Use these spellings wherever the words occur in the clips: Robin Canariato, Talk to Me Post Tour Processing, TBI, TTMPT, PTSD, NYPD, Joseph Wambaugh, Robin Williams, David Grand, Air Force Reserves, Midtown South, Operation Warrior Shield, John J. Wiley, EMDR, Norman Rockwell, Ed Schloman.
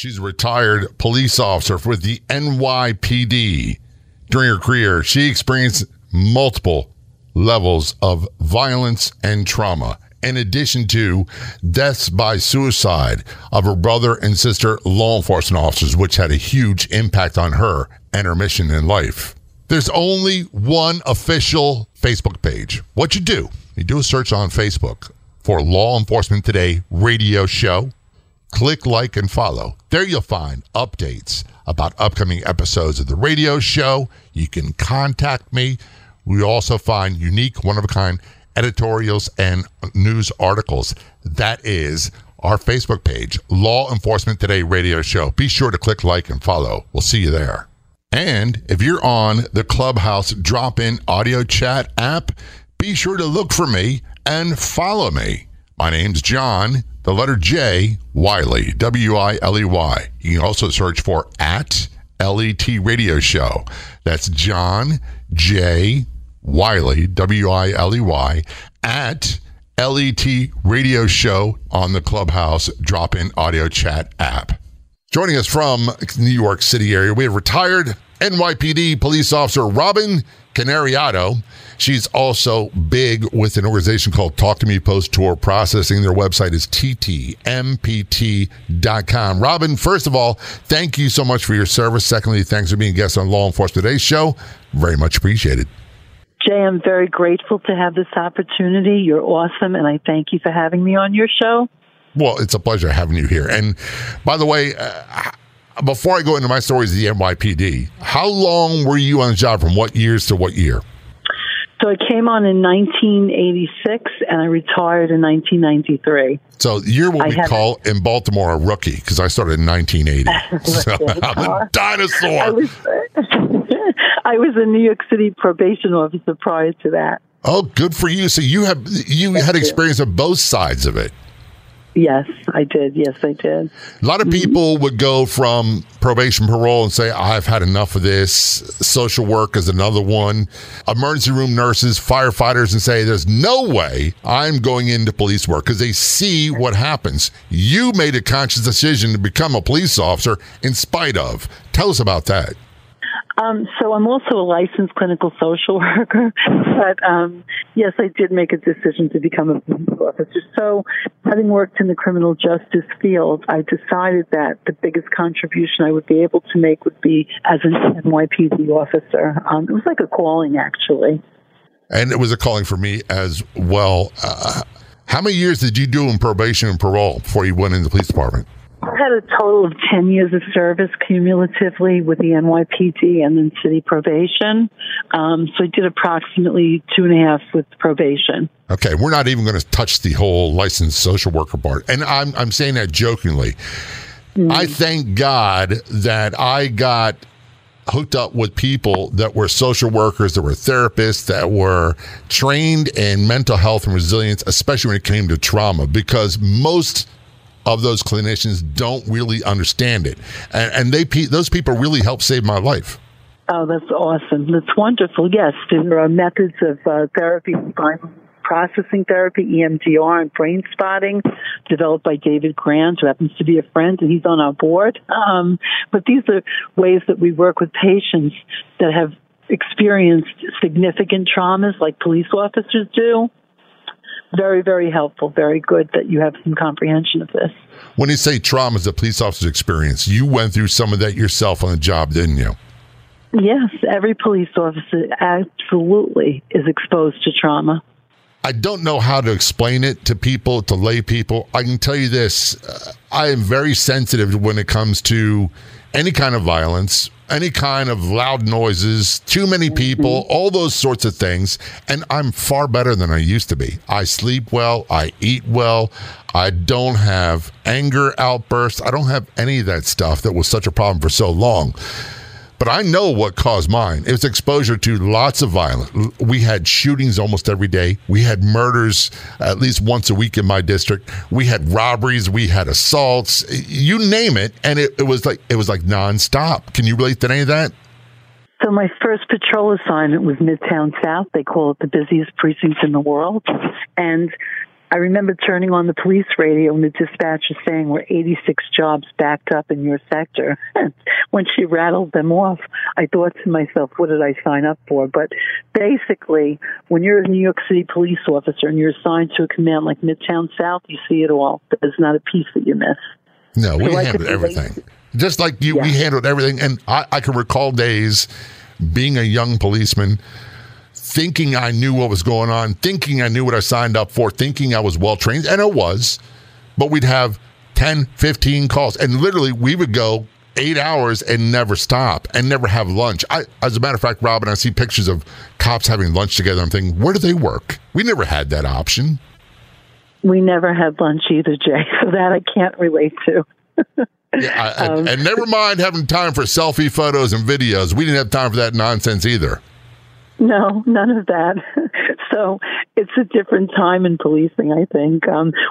She's a retired police officer with the NYPD. During her career, she experienced multiple levels of violence and trauma, in addition to deaths by suicide of her brother and sister law enforcement officers, which had a huge impact on her and her mission in life. There's only one official Facebook page. What you do a search on Facebook for Law Enforcement Today Radio Show. Click like and follow. There you'll find updates about upcoming episodes of the radio show. You can contact me. We also find unique, one-of-a-kind editorials and news articles. That is our Facebook page, Law Enforcement Today Radio Show. Be sure to click like and follow. We'll see you there. And if you're on the Clubhouse drop-in audio chat app, be sure to look for me and follow me. My name's John, the letter J, Wiley, W-I-L-E-Y. You can also search for at L-E-T Radio Show. That's John J. Wiley, W-I-L-E-Y, at L-E-T Radio Show on the Clubhouse drop-in audio chat app. Joining us from New York City area, we have retired NYPD police officer Robin Canariato. She's also big with an organization called Talk to Me Post Tour Processing. Their website is TTMPT.com. Robin, first of all, thank you so much for your service. Secondly, thanks for being a guest on Law Enforcement Today's show. Very much appreciated. Jay, I'm very grateful to have this opportunity. You're awesome, and I thank you for having me on your show. Well, it's a pleasure having you here. And by the way, before I go into my stories of the NYPD, how long were you on the job, from what years to what year? So I came on in 1986, and I retired in 1993. So the year what we call in Baltimore a rookie, because I started in 1980. So I'm a dinosaur. I was a New York City probation officer prior to that. Oh, good for you. So you had experience on both sides of it. Yes, I did. Yes, I did. A lot of people would go from probation, parole, and say, I've had enough of this. Social work is another one. Emergency room nurses, firefighters, and say, there's no way I'm going into police work, because they see what happens. You made a conscious decision to become a police officer in spite of. Tell us about that. So I'm also a licensed clinical social worker, but yes, I did make a decision to become a police officer. So having worked in the criminal justice field, I decided that the biggest contribution I would be able to make would be as an NYPD officer. It was like a calling, actually. And it was a calling for me as well. How many years did you do in probation and parole before you went into the police department? I had a total of 10 years of service cumulatively with the NYPD and then city probation. So I did approximately 2.5 with probation. Okay, we're not even going to touch the whole licensed social worker part. And I'm saying that jokingly. Mm-hmm. I thank God that I got hooked up with people that were social workers, that were therapists, that were trained in mental health and resilience, especially when it came to trauma, because most of those clinicians don't really understand it. And those people really helped save my life. Oh, that's awesome. That's wonderful. Yes, there are methods of therapy, spinal processing therapy, EMDR, and brain spotting developed by David Grand, who happens to be a friend, and he's on our board. But these are ways that we work with patients that have experienced significant traumas like police officers do. Very, very helpful. Very good that you have some comprehension of this. When you say traumas that police officers experience, you went through some of that yourself on the job, didn't you? Yes, every police officer absolutely is exposed to trauma. I don't know how to explain it to people, to lay people. I can tell you this. I am very sensitive when it comes to any kind of violence, any kind of loud noises, too many people, all those sorts of things. And I'm far better than I used to be. I sleep well. I eat well. I don't have anger outbursts. I don't have any of that stuff that was such a problem for so long. But I know what caused mine. It was exposure to lots of violence. We had shootings almost every day. We had murders at least once a week in my district. We had robberies. We had assaults. You name it, and it was like nonstop. Can you relate to any of that? So my first patrol assignment was Midtown South. They call it the busiest precinct in the world, and I remember turning on the police radio and the dispatcher saying, we're 86 jobs backed up in your sector. When she rattled them off, I thought to myself, what did I sign up for? But basically, when you're a New York City police officer and you're assigned to a command like Midtown South, you see it all. There's not a piece that you miss. No, we handled everything. Just like you, we handled everything. And I can recall days being a young policeman, thinking I knew what was going on, thinking I knew what I signed up for, thinking I was well-trained, and I was, but we'd have 10, 15 calls, and literally we would go 8 hours and never stop and never have lunch. As a matter of fact, Robin, I see pictures of cops having lunch together. I'm thinking, where do they work? We never had that option. We never had lunch either, Jay, so that I can't relate to. Yeah, and never mind having time for selfie photos and videos. We didn't have time for that nonsense either. No, none of that. So it's a different time in policing, I think.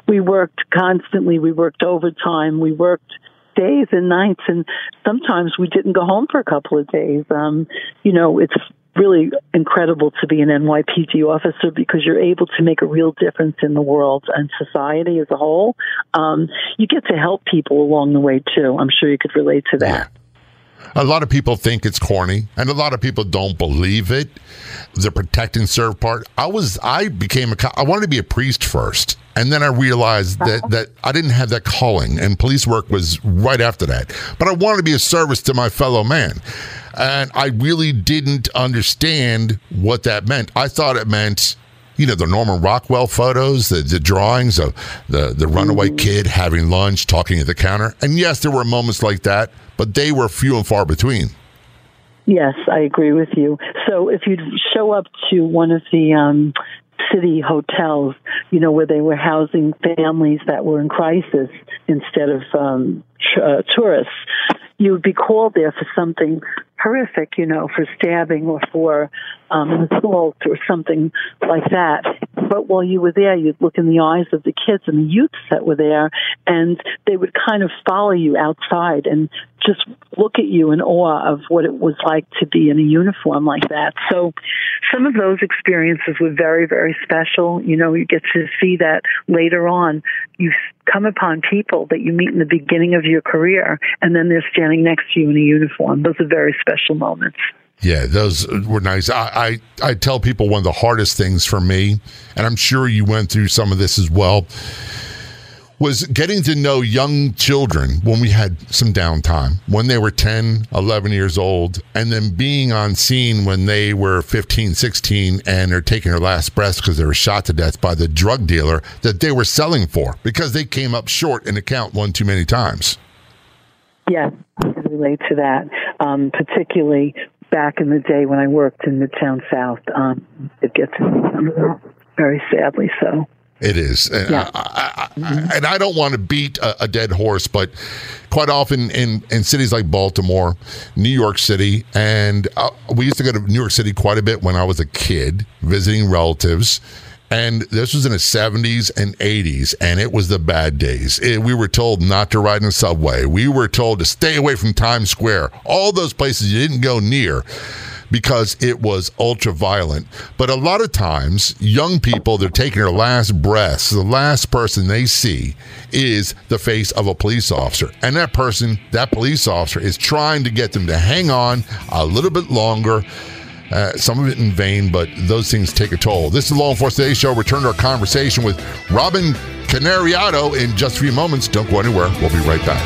We worked constantly. We worked overtime. We worked days and nights, and sometimes we didn't go home for a couple of days. It's really incredible to be an NYPD officer because you're able to make a real difference in the world and society as a whole. You get to help people along the way, too. I'm sure you could relate to that. Yeah. A lot of people think it's corny, and a lot of people don't believe it. The protect and serve part. I wanted to be a priest first, and then I realized that I didn't have that calling, and police work was right after that. But I wanted to be a service to my fellow man, and I really didn't understand what that meant. I thought it meant, the Norman Rockwell photos, the drawings of the runaway kid having lunch, talking at the counter. And yes, there were moments like that, but they were few and far between. Yes, I agree with you. So if you'd show up to one of the city hotels, where they were housing families that were in crisis instead of tourists, you would be called there for something horrific, for stabbing or for assault or something like that. But while you were there, you'd look in the eyes of the kids and the youths that were there, and they would kind of follow you outside and just look at you in awe of what it was like to be in a uniform like that. So some of those experiences were very, very special. You get to see that later on. You come upon people that you meet in the beginning of your career, and then they're standing next to you in a uniform. Those are very special moments. Yeah, those were nice. I tell people one of the hardest things for me, and I'm sure you went through some of this as well, was getting to know young children when we had some downtime, when they were 10, 11 years old, and then being on scene when they were 15, 16, and they're taking their last breath because they were shot to death by the drug dealer that they were selling for because they came up short in a count one too many times. Yeah, I can relate to that, particularly back in the day when I worked in Midtown South. It gets very sadly so. It is. Yeah. And I don't want to beat a dead horse, but quite often in cities like Baltimore, New York City, and we used to go to New York City quite a bit when I was a kid, visiting relatives. And this was in the 70s and 80s, and it was the bad days. We were told not to ride in the subway. We were told to stay away from Times Square. All those places you didn't go near, because it was ultra violent. But a lot of times, young people, they're taking their last breath. So the last person they see is the face of a police officer. And that police officer is trying to get them to hang on a little bit longer. Some of it in vain, but those things take a toll. This is the Law Enforcement Today Show. Return to our conversation with Robin Canariato in just a few moments. Don't go anywhere. We'll be right back.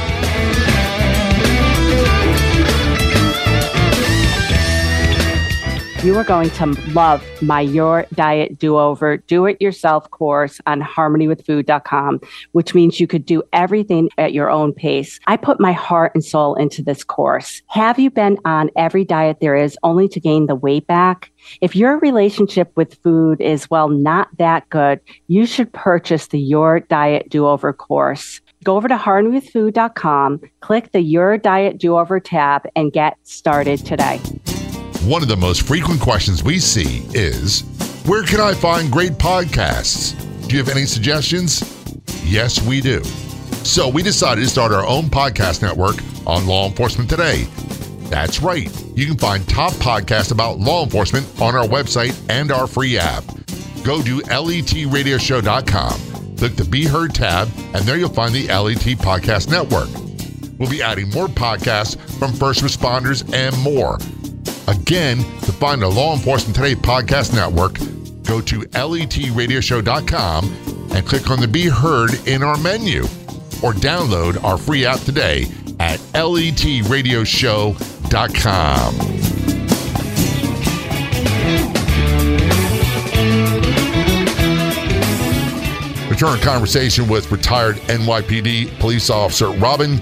You are going to love my Your Diet Do-Over do-it-yourself course on harmonywithfood.com, which means you could do everything at your own pace. I put my heart and soul into this course. Have you been on every diet there is only to gain the weight back? If your relationship with food is, well, not that good, you should purchase the Your Diet Do-Over course. Go over to harmonywithfood.com, click the Your Diet Do-Over tab, and get started today. One of the most frequent questions we see is, where can I find great podcasts? Do you have any suggestions? Yes, we do. So we decided to start our own podcast network on Law Enforcement Today. That's right. You can find top podcasts about law enforcement on our website and our free app. Go to letradioshow.com. click the Be Heard tab, and there you'll find the LET Podcast Network. We'll be adding more podcasts from first responders and more. Again, to find the Law Enforcement Today Podcast Network, go to letradioshow.com and click on the Be Heard in our menu, or download our free app today at letradioshow.com. Return conversation with retired NYPD police officer Robin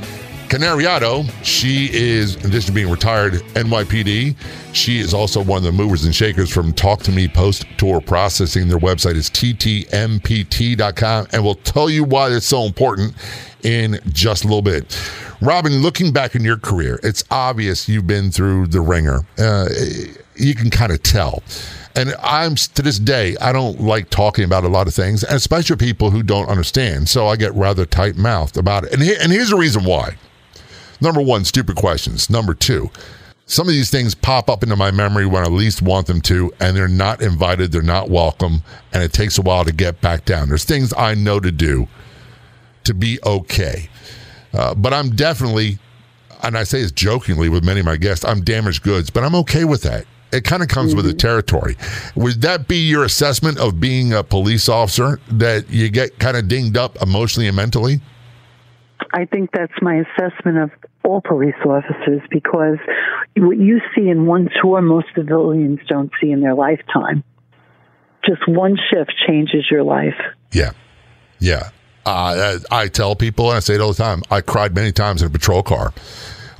Canariato. She is, in addition to being retired NYPD, she is also one of the movers and shakers from Talk to Me Post Tour Processing. Their website is TTMPT.com, and we'll tell you why it's so important in just a little bit. Robin, looking back in your career, it's obvious you've been through the ringer. You can kind of tell. And I'm, to this day, I don't like talking about a lot of things, especially people who don't understand. So I get rather tight-mouthed about it. And here's the reason why. Number one, stupid questions. Number two, some of these things pop up into my memory when I least want them to, and they're not invited, they're not welcome, and it takes a while to get back down. There's things I know to do to be okay. But I'm definitely, and I say this jokingly with many of my guests, I'm damaged goods, but I'm okay with that. It kind of comes with the territory. Would that be your assessment of being a police officer, that you get kind of dinged up emotionally and mentally? I think that's my assessment of all police officers, because what you see in one tour, most civilians don't see in their lifetime. Just one shift changes your life. Yeah. Yeah. I tell people, and I say it all the time, I cried many times in a patrol car.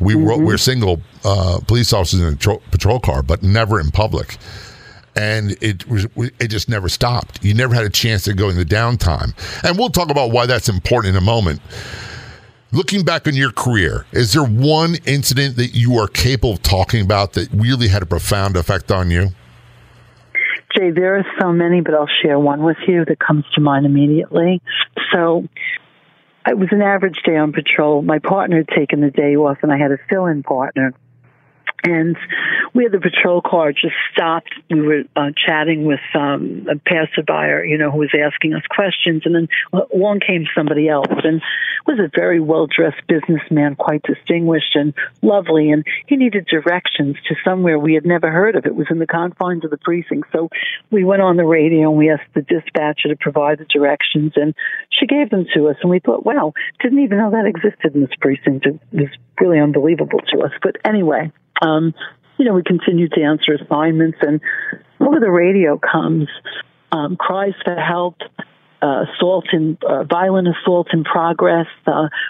We were single police officers in a patrol car, but never in public. And it just never stopped. You never had a chance to go in the downtime. And we'll talk about why that's important in a moment. Looking back on your career, is there one incident that you are capable of talking about that really had a profound effect on you? Jay, there are so many, but I'll share one with you that comes to mind immediately. So it was an average day on patrol. My partner had taken the day off, and I had a fill-in partner. And we had the patrol car just stopped. We were chatting with a passerby, who was asking us questions. And then along came somebody else, and was a very well-dressed businessman, quite distinguished and lovely. And he needed directions to somewhere we had never heard of. It was in the confines of the precinct. So we went on the radio, and we asked the dispatcher to provide the directions. And she gave them to us. And we thought, wow, didn't even know that existed in this precinct. It was really unbelievable to us. But anyway, we continued to answer assignments, and over the radio comes cries for help, violent assault in progress,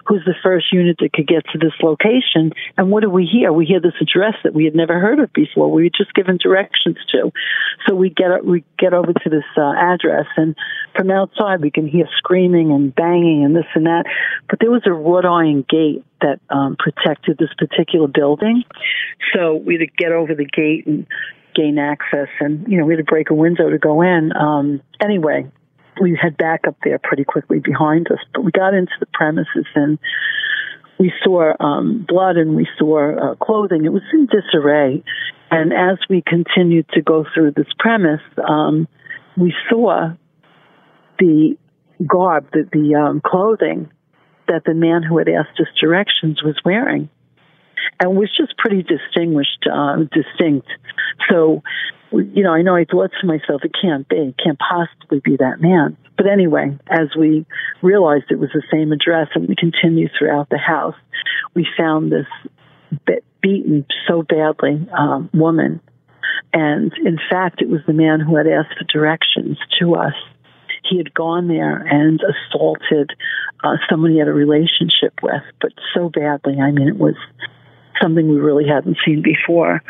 who's the first unit that could get to this location, and what do we hear? We hear this address that we had never heard of before. We were just given directions to. So we get over to this address, and from outside we can hear screaming and banging and this and that, but there was a wrought iron gate that protected this particular building. So we had to get over the gate and gain access, and, we had to break a window to go in. Anyway, we had back up there pretty quickly behind us, but we got into the premises, and we saw blood, and we saw clothing. It was in disarray, and as we continued to go through this premise, we saw the garb, the clothing that the man who had asked us directions was wearing, and was just pretty distinct. So, I know I thought to myself, it can't possibly be that man. But anyway, as we realized it was the same address, and we continued throughout the house, we found this beaten so badly woman. And in fact, it was the man who had asked for directions to us. He had gone there and assaulted someone he had a relationship with, but so badly. I mean, it was something we really hadn't seen before.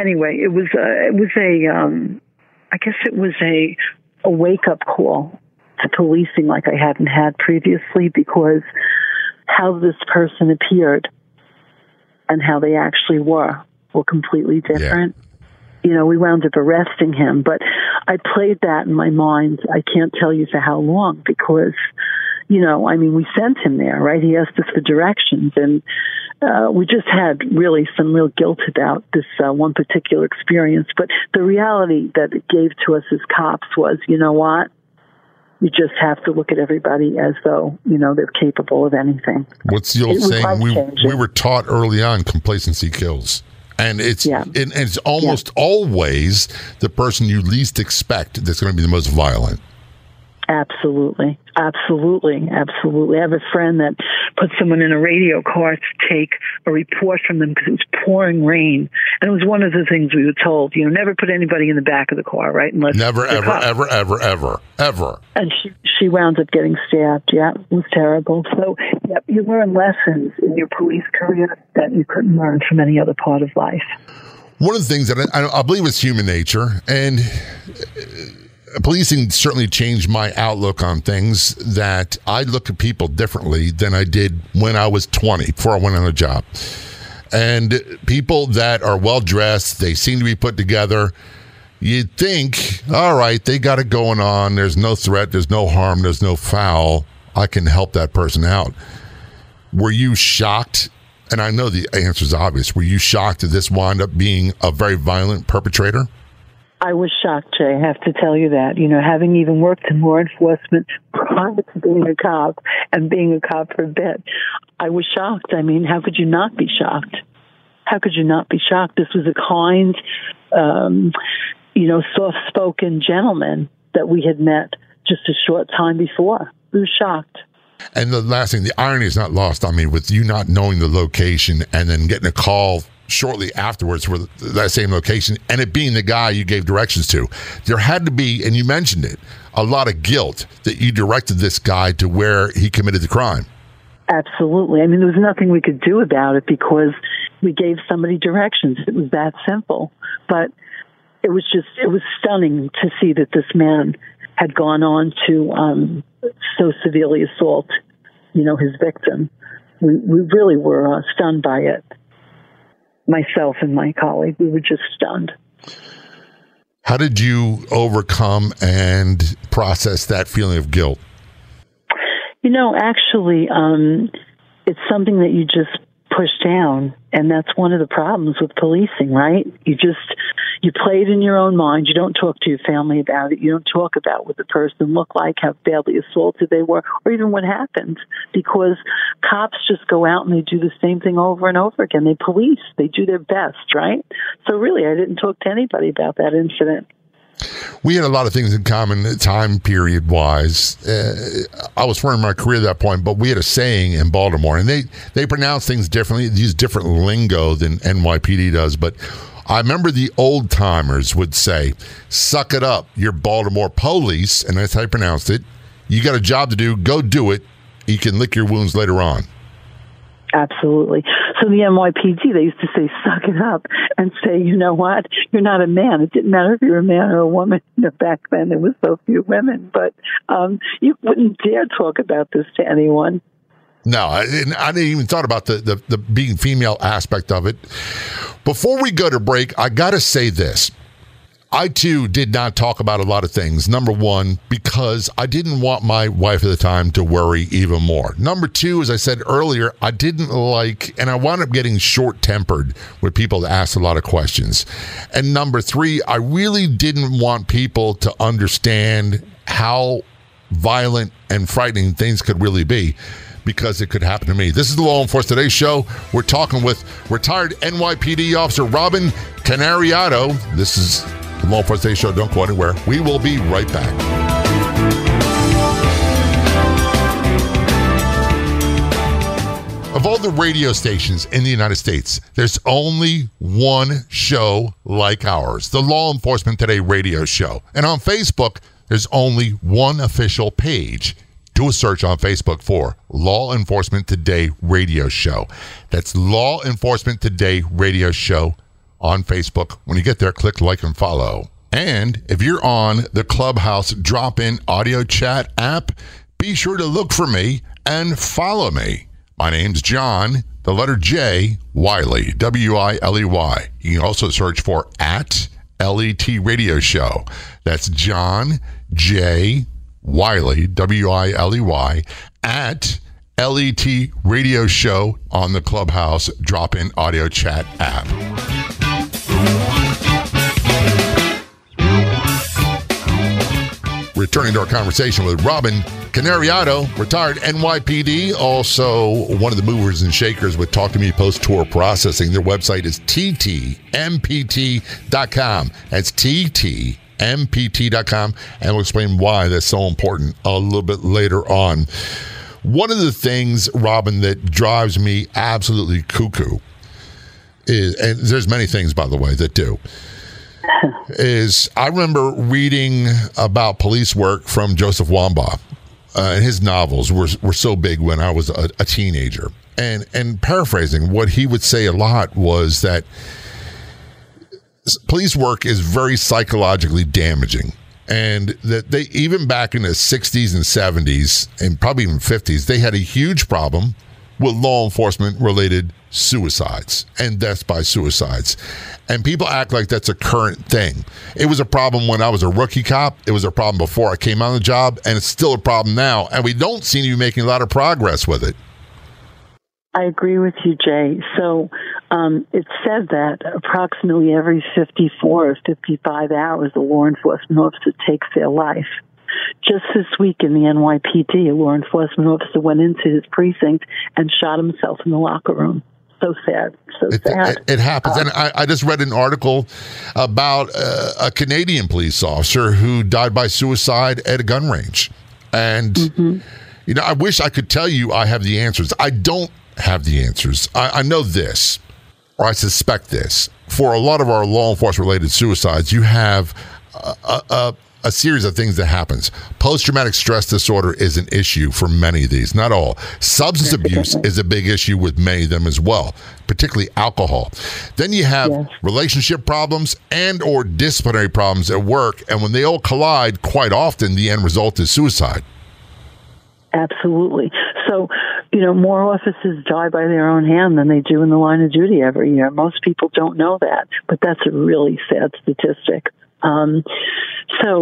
Anyway, it was a wake-up call to policing like I hadn't had previously, because how this person appeared and how they actually were completely different. Yeah. We wound up arresting him, but I played that in my mind. I can't tell you for how long, because, we sent him there, right? He asked us for directions, and we just had really some real guilt about this one particular experience. But the reality that it gave to us as cops was, you know what? You just have to look at everybody as though, you know, they're capable of anything. What's the old saying? We were taught early on, complacency kills. And it's almost always the person you least expect that's going to be the most violent. Absolutely. I have a friend that put someone in a radio car to take a report from them because it was pouring rain. And it was one of the things we were told, you know, never put anybody in the back of the car, right? Unless Never, ever. And she wound up getting stabbed. Yeah, it was terrible. So you learn lessons in your police career that you couldn't learn from any other part of life. One of the things that I believe is human nature, and policing certainly changed my outlook on things, that I look at people differently than I did when I was 20, before I went on a job. And people that are well-dressed, they seem to be put together. You'd think, all right, they got it going on. There's no threat. There's no harm. There's no foul. I can help that person out. Were you shocked? And I know the answer is obvious. Were you shocked that this wound up being a very violent perpetrator? I was shocked, Jay, I have to tell you that. You know, having even worked in law enforcement prior to being a cop and being a cop for a bit, I was shocked. I mean, how could you not be shocked? How could you not be shocked? This was a kind, soft-spoken gentleman that we had met just a short time before. We were shocked. And the last thing, the irony is not lost on me with you not knowing the location and then getting a call shortly afterwards for that same location, and it being the guy you gave directions to. There had to be, and you mentioned it, a lot of guilt that you directed this guy to where he committed the crime. Absolutely. I mean, there was nothing we could do about it because we gave somebody directions. It was that simple. But it was stunning to see that this man had gone on to so severely assault, you know, his victim. We really were stunned by it. Myself and my colleague, we were just stunned. How did you overcome and process that feeling of guilt? You know, actually, it's something that you just push down, and that's one of the problems with policing, right? You play it in your own mind. You don't talk to your family about it. You don't talk about what the person looked like, how badly assaulted they were, or even what happened. Because cops just go out and they do the same thing over and over again. They police. They do their best, right? So really, I didn't talk to anybody about that incident. We had a lot of things in common time period-wise. I was forming my career at that point, but we had a saying in Baltimore, and they pronounce things differently, use different lingo than NYPD does, but I remember the old-timers would say, suck it up, you're Baltimore police, and that's how you pronounced it. You got a job to do, go do it. You can lick your wounds later on. Absolutely. So the NYPD, they used to say, suck it up, and say, you know what, you're not a man. It didn't matter if you were a man or a woman. You know, back then, there was so few women, but you wouldn't dare talk about this to anyone. No, I didn't even thought about the being female aspect of it. Before we go to break, I got to say this. I, too, did not talk about a lot of things. Number one, because I didn't want my wife at the time to worry even more. Number two, as I said earlier, I didn't like, and I wound up getting short-tempered with people that asked a lot of questions. And number three, I really didn't want people to understand how violent and frightening things could really be, because it could happen to me. This is the Law Enforcement Today Show. We're talking with retired NYPD officer Robin Canariato. This is the Law Enforcement Today Show. Don't go anywhere. We will be right back. Of all the radio stations in the United States, there's only one show like ours, the Law Enforcement Today Radio Show. And on Facebook, there's only one official page. Do a search on Facebook for Law Enforcement Today Radio Show. That's Law Enforcement Today Radio Show on Facebook. When you get there, click like and follow. And if you're on the Clubhouse drop-in audio chat app, be sure to look for me and follow me. My name's John, the letter J, Wiley, W-I-L-E-Y. You can also search for at L-E-T Radio Show. That's John J. Wiley, W-I-L-E-Y, at L-E-T Radio Show on the Clubhouse drop-in audio chat app. We're Turning to our conversation with Robin Canariato, retired NYPD, also one of the movers and shakers with Talk to Me Post Tour Processing. Their website is ttmpt.com. That's ttmpt.com, and we'll explain why that's so important a little bit later on. One of the things, Robin, that drives me absolutely cuckoo is, and there's many things, by the way, that do, is I remember reading about police work from Joseph Wambaugh, and his novels were so big when I was a teenager. And paraphrasing, what he would say a lot was that police work is very psychologically damaging, and that they, even back in the 60s and 70s and probably even 50s, they had a huge problem with law enforcement related suicides and deaths by suicides. And people act like that's a current thing. It was a problem when I was a rookie cop. It was a problem before I came on the job, and it's still a problem now. And we don't seem to be making a lot of progress with it. I agree with you, Jay. So it's said that approximately every 54 or 55 hours, a law enforcement officer takes their life. Just this week in the NYPD, a law enforcement officer went into his precinct and shot himself in the locker room. So sad. It happens. And I just read an article about a Canadian police officer who died by suicide at a gun range. And, you know, I wish I could tell you I have the answers. I don't have the answers. I know this, or I suspect this. For a lot of our law enforcement-related suicides, you have a series of things that happens. Post-traumatic stress disorder is an issue for many of these, not all. Substance abuse is a big issue with many of them as well, particularly alcohol. Then you have relationship problems and or disciplinary problems at work, and when they all collide, quite often the end result is suicide. Absolutely. So, you know, more officers die by their own hand than they do in the line of duty every year. Most people don't know that, but that's a really sad statistic. So,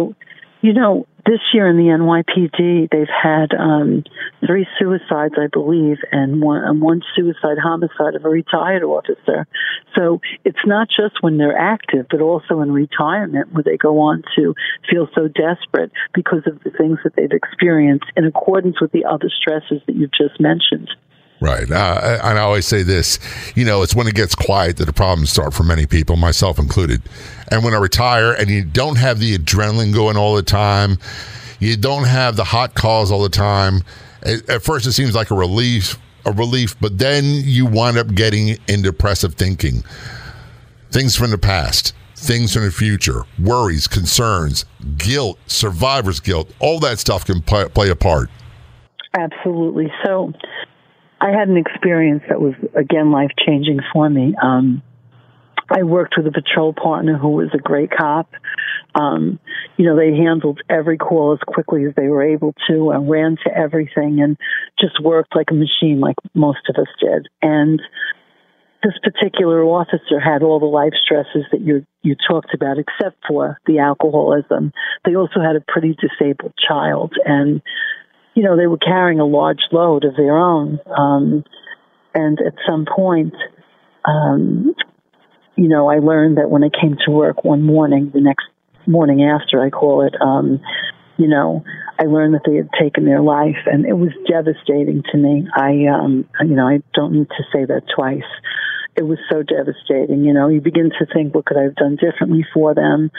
you know, this year in the NYPD, they've had 3 suicides, I believe, and one suicide homicide of a retired officer. So it's not just when they're active, but also in retirement, where they go on to feel so desperate because of the things that they've experienced in accordance with the other stresses that you've just mentioned. Right. And I always say this, you know, it's when it gets quiet that the problems start for many people, myself included. And when I retire and you don't have the adrenaline going all the time, you don't have the hot calls all the time. At first, it seems like a relief, but then you wind up getting in depressive thinking. Things from the past, things from the future, worries, concerns, guilt, survivor's guilt, all that stuff can play a part. Absolutely. So I had an experience that was, again, life-changing for me. I worked with a patrol partner who was a great cop. You know, they handled every call as quickly as they were able to and ran to everything and just worked like a machine, like most of us did. And this particular officer had all the life stresses that you talked about, except for the alcoholism. They also had a pretty disabled child, and you know, they were carrying a large load of their own. And at some point, you know, I learned that when I came to work one morning, the next morning after, I call it, you know, I learned that they had taken their life, and it was devastating to me. You know, I don't need to say that twice. It was so devastating. You know, you begin to think, what could I have done differently for them?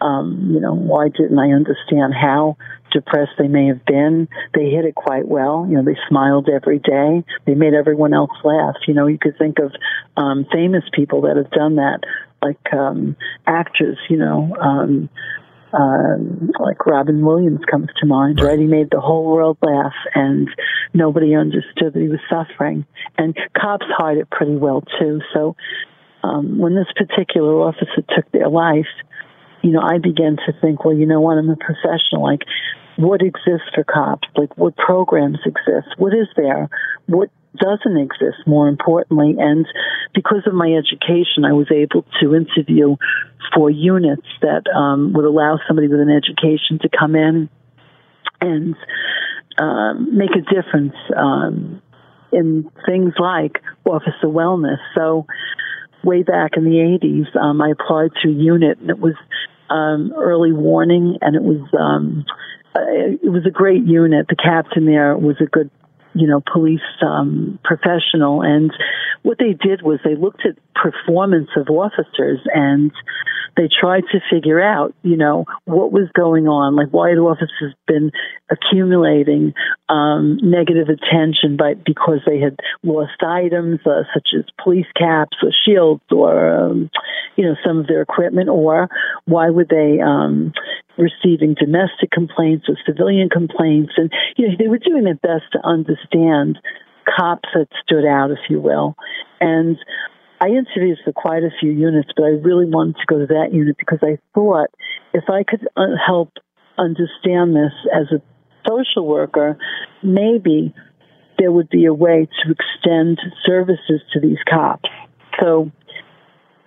You know, why didn't I understand how depressed they may have been? They hit it quite well. You know, they smiled every day. They made everyone else laugh. You know, you could think of famous people that have done that, like actors, you know, like Robin Williams comes to mind, right? He made the whole world laugh, and nobody understood that he was suffering. And cops hide it pretty well, too. So when this particular officer took their life, you know, I began to think, well, you know what, I'm a professional. Like, what exists for cops? Like, what programs exist? What is there? What doesn't exist, more importantly? And because of my education, I was able to interview for units that would allow somebody with an education to come in and make a difference in things like officer wellness. So way back in the 80s, I applied to a unit, and it was early warning, and it was it was a great unit. The captain there was a good, police professional. And what they did was they looked at performance of officers and they tried to figure out, what was going on, like why the officers been accumulating negative attention because they had lost items such as police caps or shields or, some of their equipment, or why were they receiving domestic complaints or civilian complaints. And, they were doing their best to understand cops that stood out, if you will. And I interviewed for quite a few units, but I really wanted to go to that unit because I thought if I could help understand this as a social worker, maybe there would be a way to extend services to these cops. So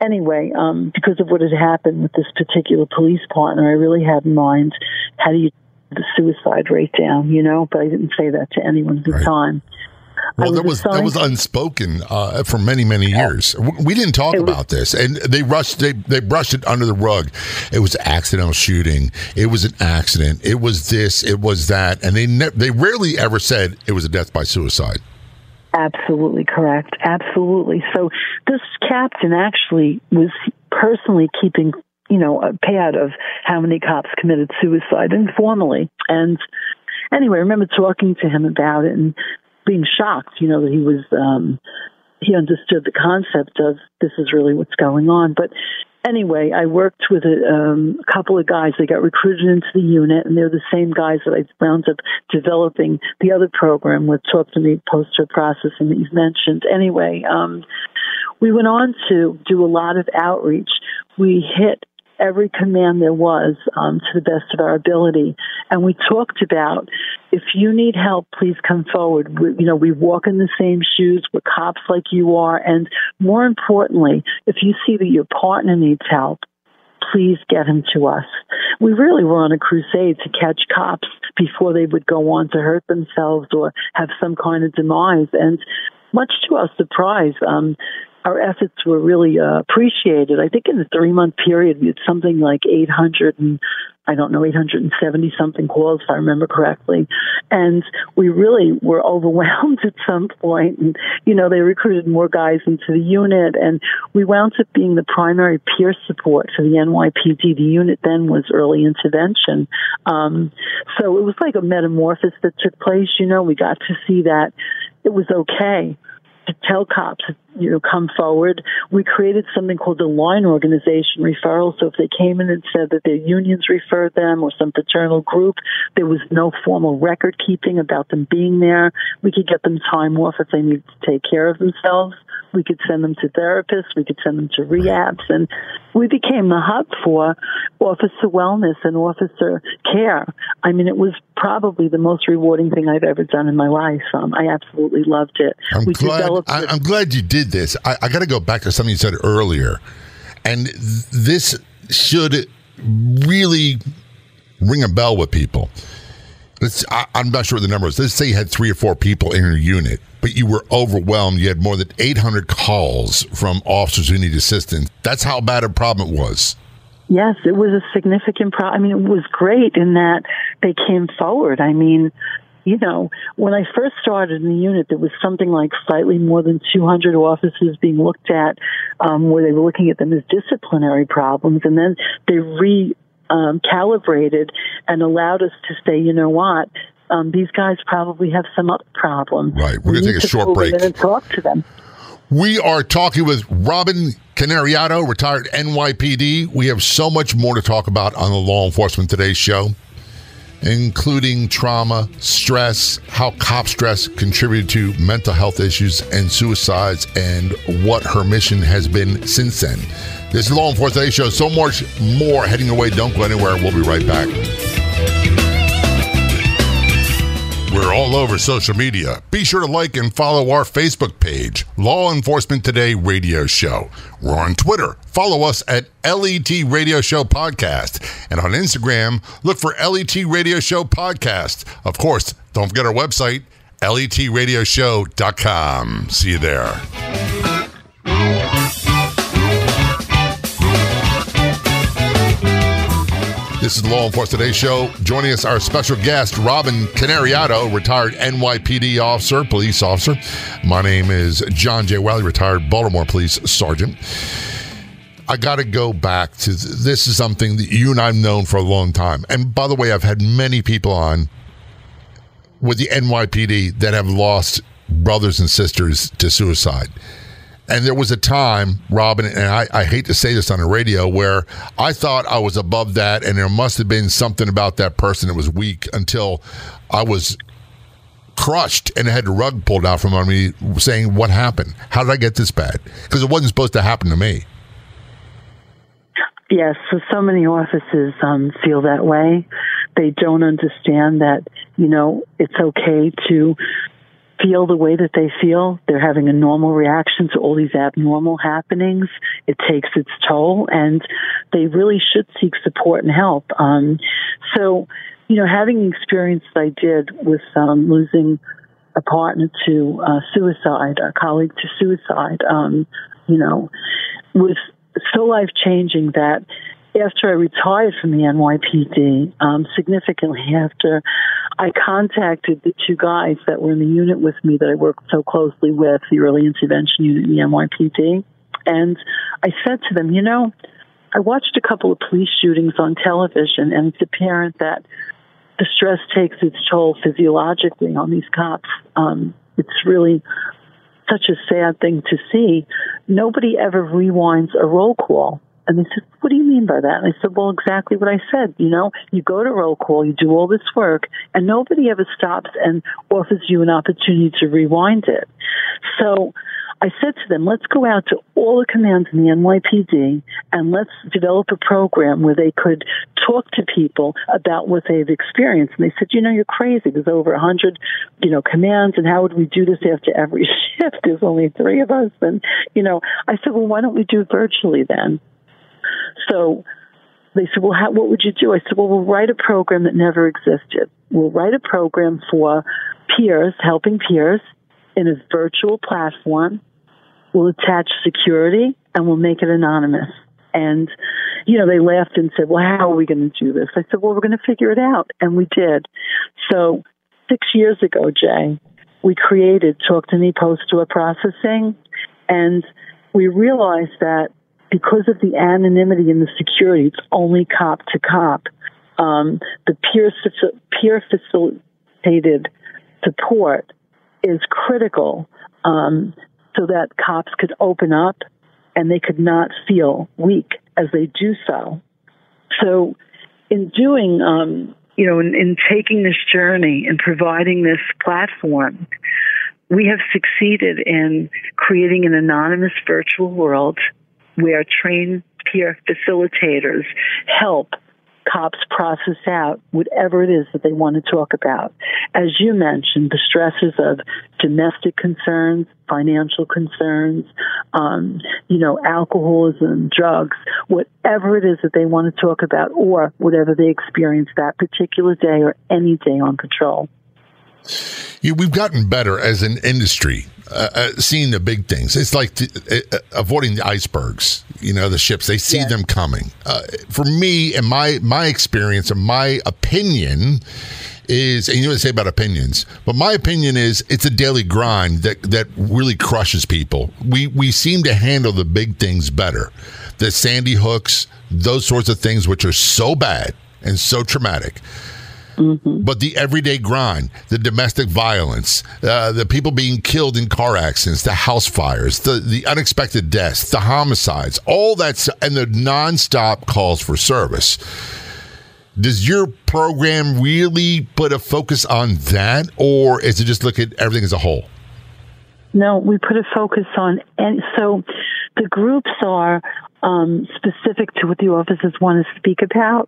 anyway, because of what had happened with this particular police partner, I really had in mind, how do you the suicide rate down, but I didn't say that to anyone at the time. Well, that was unspoken for many, many years. We didn't talk about this, and they brushed it under the rug. It was accidental shooting. It was an accident. It was this. It was that. And they rarely ever said it was a death by suicide. Absolutely correct. Absolutely. So this captain actually was personally keeping, a pad of how many cops committed suicide informally. And anyway, I remember talking to him about it and being shocked, that he was, he understood the concept of this is really what's going on. But anyway, I worked with a couple of guys. They got recruited into the unit, and they're the same guys that I wound up developing the other program with Talk to Me Post Tour Processing that you've mentioned. Anyway, we went on to do a lot of outreach. We hit every command there was to the best of our ability. And we talked about, if you need help, please come forward. We walk in the same shoes. We're cops like you are. And more importantly, if you see that your partner needs help, please get him to us. We really were on a crusade to catch cops before they would go on to hurt themselves or have some kind of demise. And much to our surprise, our efforts were really appreciated. I think in the 3-month period, we had something like 870-something calls, if I remember correctly. And we really were overwhelmed at some point. And, they recruited more guys into the unit. And we wound up being the primary peer support for the NYPD. The unit then was early intervention. So it was like a metamorphosis that took place. We got to see that it was okay to tell cops, come forward. We created something called the line organization referral. So if they came in and said that their unions referred them or some fraternal group, there was no formal record keeping about them being there. We could get them time off if they needed to take care of themselves. We could send them to therapists. We could send them to rehabs. And we became the hub for officer wellness and officer care. I mean, it was probably the most rewarding thing I've ever done in my life. I absolutely loved it. I'm glad you did this. I got to go back to something you said earlier. And this should really ring a bell with people. I'm not sure what the number is. Let's say you had 3 or 4 people in your unit, but you were overwhelmed. You had more than 800 calls from officers who need assistance. That's how bad a problem it was. Yes, it was a significant problem. I mean, it was great in that they came forward. I mean, when I first started in the unit, there was something like slightly more than 200 officers being looked at, where they were looking at them as disciplinary problems. And then they calibrated and allowed us to say, these guys probably have some other problem. Right. We're going to take a short break and talk to them. We are talking with Robin Canariato, retired NYPD. We have so much more to talk about on the Law Enforcement Today show, including trauma, stress, how cop stress contributed to mental health issues and suicides, and what her mission has been since then. This is Law Enforcement Today show. So much more heading away. Don't go anywhere. We'll be right back. We're all over social media. Be sure to like and follow our Facebook page, Law Enforcement Today Radio Show. We're on Twitter. Follow us at LET Radio Show Podcast. And on Instagram, look for LET Radio Show Podcast. Of course, don't forget our website, letradioshow.com. See you there. This is the Law Enforcement Today Show. Joining us, our special guest, Robin Canariato, retired NYPD officer, police officer. My name is John J. Welly, retired Baltimore police sergeant. I got to go back to this is something that you and I've known for a long time. And by the way, I've had many people on with the NYPD that have lost brothers and sisters to suicide. And there was a time, Robin, and I hate to say this on the radio, where I thought I was above that, and there must have been something about that person that was weak until I was crushed and had the rug pulled out from under me saying, what happened? How did I get this bad? Because it wasn't supposed to happen to me. Yes, so many officers feel that way. They don't understand that, you know, it's okay to feel the way that they feel. They're having a normal reaction to all these abnormal happenings. It takes its toll, and they really should seek support and help. So, you know, having the experience that I did with losing a partner to suicide, a colleague to suicide, you know, was so life-changing that after I retired from the NYPD, significantly after, I contacted the two guys that were in the unit with me that I worked so closely with, the early intervention unit in the NYPD. And I said to them, you know, I watched a couple of police shootings on television, and it's apparent that the stress takes its toll physiologically on these cops. It's really such a sad thing to see. Nobody ever rewinds a roll call. And they said, what do you mean by that? And I said, well, exactly what I said. You know, you go to roll call, you do all this work, and nobody ever stops and offers you an opportunity to rewind it. So I said to them, let's go out to all the commands in the NYPD and let's develop a program where they could talk to people about what they've experienced. And they said, you know, you're crazy. There's over 100, you know, commands, and how would we do this after every shift? There's only three of us. And, you know, I said, well, why don't we do it virtually then? So they said, well, what would you do? I said, well, we'll write a program that never existed. We'll write a program for peers, helping peers, in a virtual platform. We'll attach security, and we'll make it anonymous. And, you know, they laughed and said, well, how are we going to do this? I said, well, we're going to figure it out. And we did. So 6 years ago, Jay, we created Talk to Me Post Tour Processing, and we realized that because of the anonymity and the security, it's only cop to cop. The peer facilitated support is critical so that cops could open up and they could not feel weak as they do so. So in doing, you know, in taking this journey and providing this platform, we have succeeded in creating an anonymous virtual world where trained peer facilitators help cops process out whatever it is that they want to talk about. As you mentioned, the stresses of domestic concerns, financial concerns, you know, alcoholism, drugs, whatever it is that they want to talk about, or whatever they experience that particular day or any day on patrol. Yeah, we've gotten better as an industry, seeing the big things. It's like avoiding the icebergs, you know, the ships. They see them coming. For me and my experience and my opinion is, and you know what they say about opinions, but my opinion is it's a daily grind that really crushes people. We seem to handle the big things better. The Sandy Hooks, those sorts of things which are so bad and so traumatic. Mm-hmm. But the everyday grind, the domestic violence, the people being killed in car accidents, the house fires, the unexpected deaths, the homicides, all that, and the nonstop calls for service. Does your program really put a focus on that, or is it just look at everything as a whole? No, we put a focus on, and so the groups are specific to what the officers want to speak about.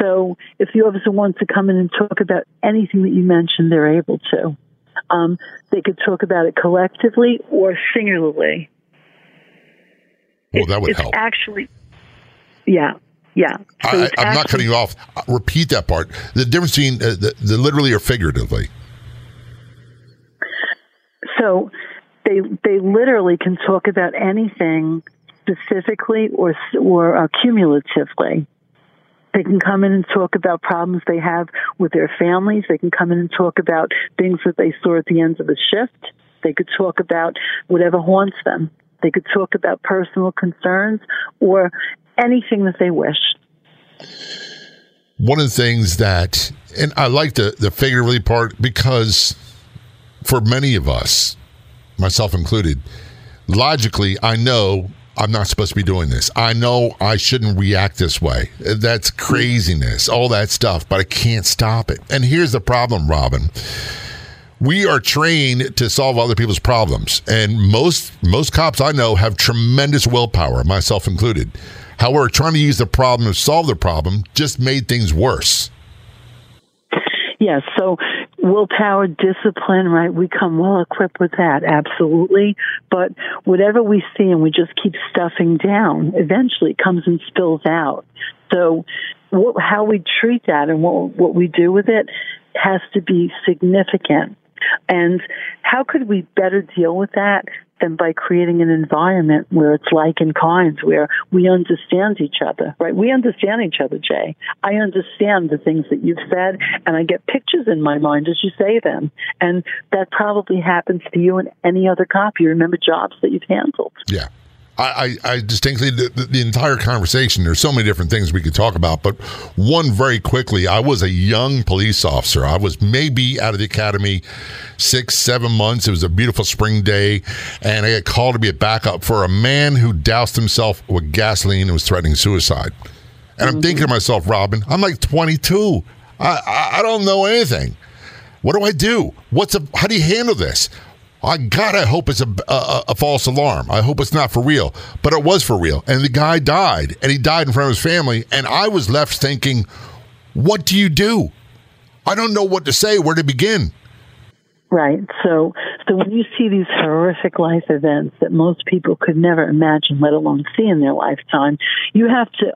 So if the officer wants to come in and talk about anything that you mentioned, they're able to. They could talk about it collectively or singularly. Well, that would help. Actually, yeah. So I'm not cutting you off. Repeat that part. The difference between the literally or figuratively. So they literally can talk about anything specifically or cumulatively. They can come in and talk about problems they have with their families. They can come in and talk about things that they saw at the end of the shift. They could talk about whatever haunts them. They could talk about personal concerns or anything that they wish. One of the things that, and I like the figuratively part, because for many of us, myself included, logically, I know I'm not supposed to be doing this. I know I shouldn't react this way. That's craziness, all that stuff, but I can't stop it. And here's the problem, Robin. We are trained to solve other people's problems. And most cops I know have tremendous willpower, myself included. However, trying to use the problem to solve the problem just made things worse. Yes, so willpower, discipline, right? We come well equipped with that, absolutely. But whatever we see and we just keep stuffing down, eventually comes and spills out. So how we treat that and what we do with it has to be significant. And how could we better deal with that than by creating an environment where it's like and kind, where we understand each other, right? We understand each other, Jay. I understand the things that you've said, and I get pictures in my mind as you say them. And that probably happens to you and any other cop. You remember jobs that you've handled. Yeah. I distinctly, the entire conversation, there's so many different things we could talk about, but one very quickly, I was a young police officer. I was maybe out of the academy 6-7 months. It was a beautiful spring day, and I got called to be a backup for a man who doused himself with gasoline and was threatening suicide. And I'm thinking to myself, Robin, I'm like 22. I don't know anything. What do I do? How do you handle this? I hope it's a false alarm. I hope it's not for real. But it was for real. And the guy died. And he died in front of his family. And I was left thinking, what do you do? I don't know what to say, where to begin. Right. So when you see these horrific life events that most people could never imagine, let alone see in their lifetime, you have to...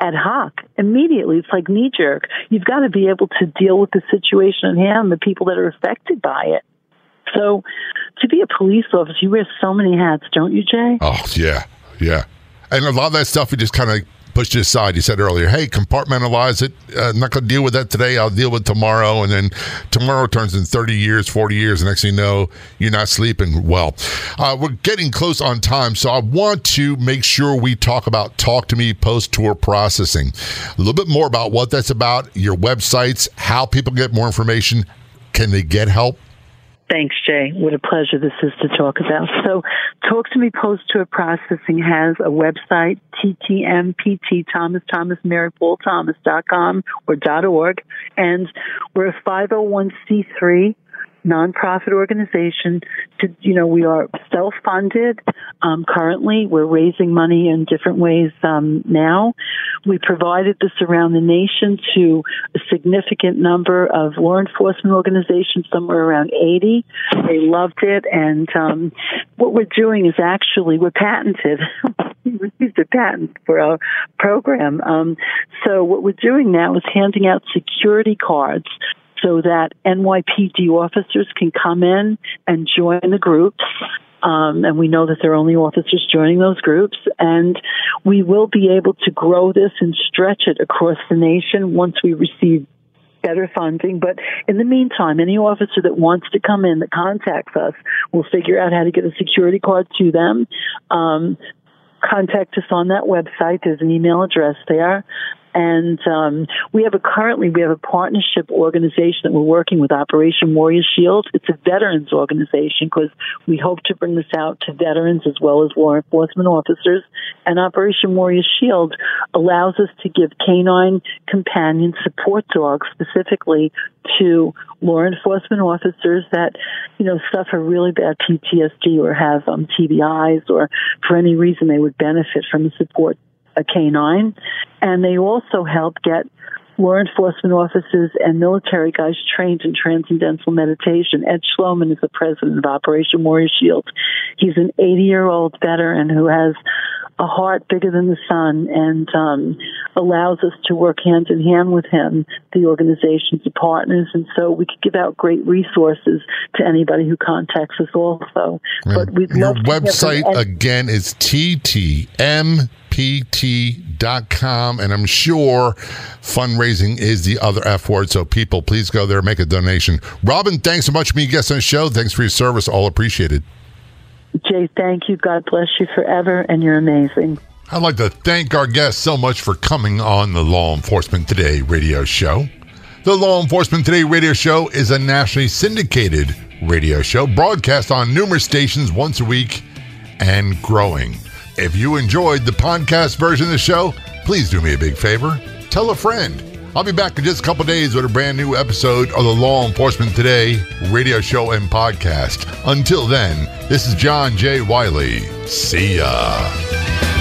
ad hoc, immediately. It's like knee jerk. You've got to be able to deal with the situation at hand, the people that are affected by it. So, to be a police officer, you wear so many hats, don't you, Jay? Oh, yeah. And a lot of that stuff, we just kind of pushed it aside. You said earlier, hey, compartmentalize it. I'm not going to deal with that today. I'll deal with tomorrow. And then tomorrow turns in 30 years, 40 years. And next thing you know, you're not sleeping well. We're getting close on time. So I want to make sure we talk about Talk to Me post-tour processing. A little bit more about what that's about, your websites, how people get more information. Can they get help? Thanks, Jay. What a pleasure this is to talk about. So Talk to Me Post Tour Processing has a website, TTMPT, ThomasMaryPaulThomas.com or .org. And we're a 501c3 nonprofit organization. We are self-funded. Currently, we're raising money in different ways now. We provided this around the nation to a significant number of law enforcement organizations, somewhere around 80. They loved it. And what we're doing is actually we're patented. We received a patent for our program. So what we're doing now is handing out security cards so that NYPD officers can come in and join the groups. And we know that there are only officers joining those groups. And we will be able to grow this and stretch it across the nation once we receive better funding. But in the meantime, any officer that wants to come in, that contacts us, will figure out how to get a security card to them. Contact us on that website. There's an email address there. And we have a partnership organization that we're working with, Operation Warrior Shield. It's a veterans organization because we hope to bring this out to veterans as well as law enforcement officers. And Operation Warrior Shield allows us to give canine companion support dogs specifically to law enforcement officers that, suffer really bad PTSD or have TBIs or for any reason they would benefit from the support. A canine, and they also help get law enforcement officers and military guys trained in transcendental meditation. Ed Schloman is the president of Operation Warrior Shield. He's an 80-year-old veteran who has a heart bigger than the sun and allows us to work hand in hand with him, the organization's partners, and so we could give out great resources to anybody who contacts us also. But we'd love your website again is TTM. TTMPT.com, and I'm sure fundraising is the other F word, so people, please go there, make a donation. Robin, thanks so much for being a guest on the show. Thanks for your service. All appreciated. Jay, thank you. God bless you forever, and you're amazing. I'd like to thank our guests so much for coming on the Law Enforcement Today radio show. The Law Enforcement Today radio show is a nationally syndicated radio show broadcast on numerous stations once a week and growing. If you enjoyed the podcast version of the show, please do me a big favor. Tell a friend. I'll be back in just a couple days with a brand new episode of the Law Enforcement Today radio show and podcast. Until then, this is John J. Wiley. See ya.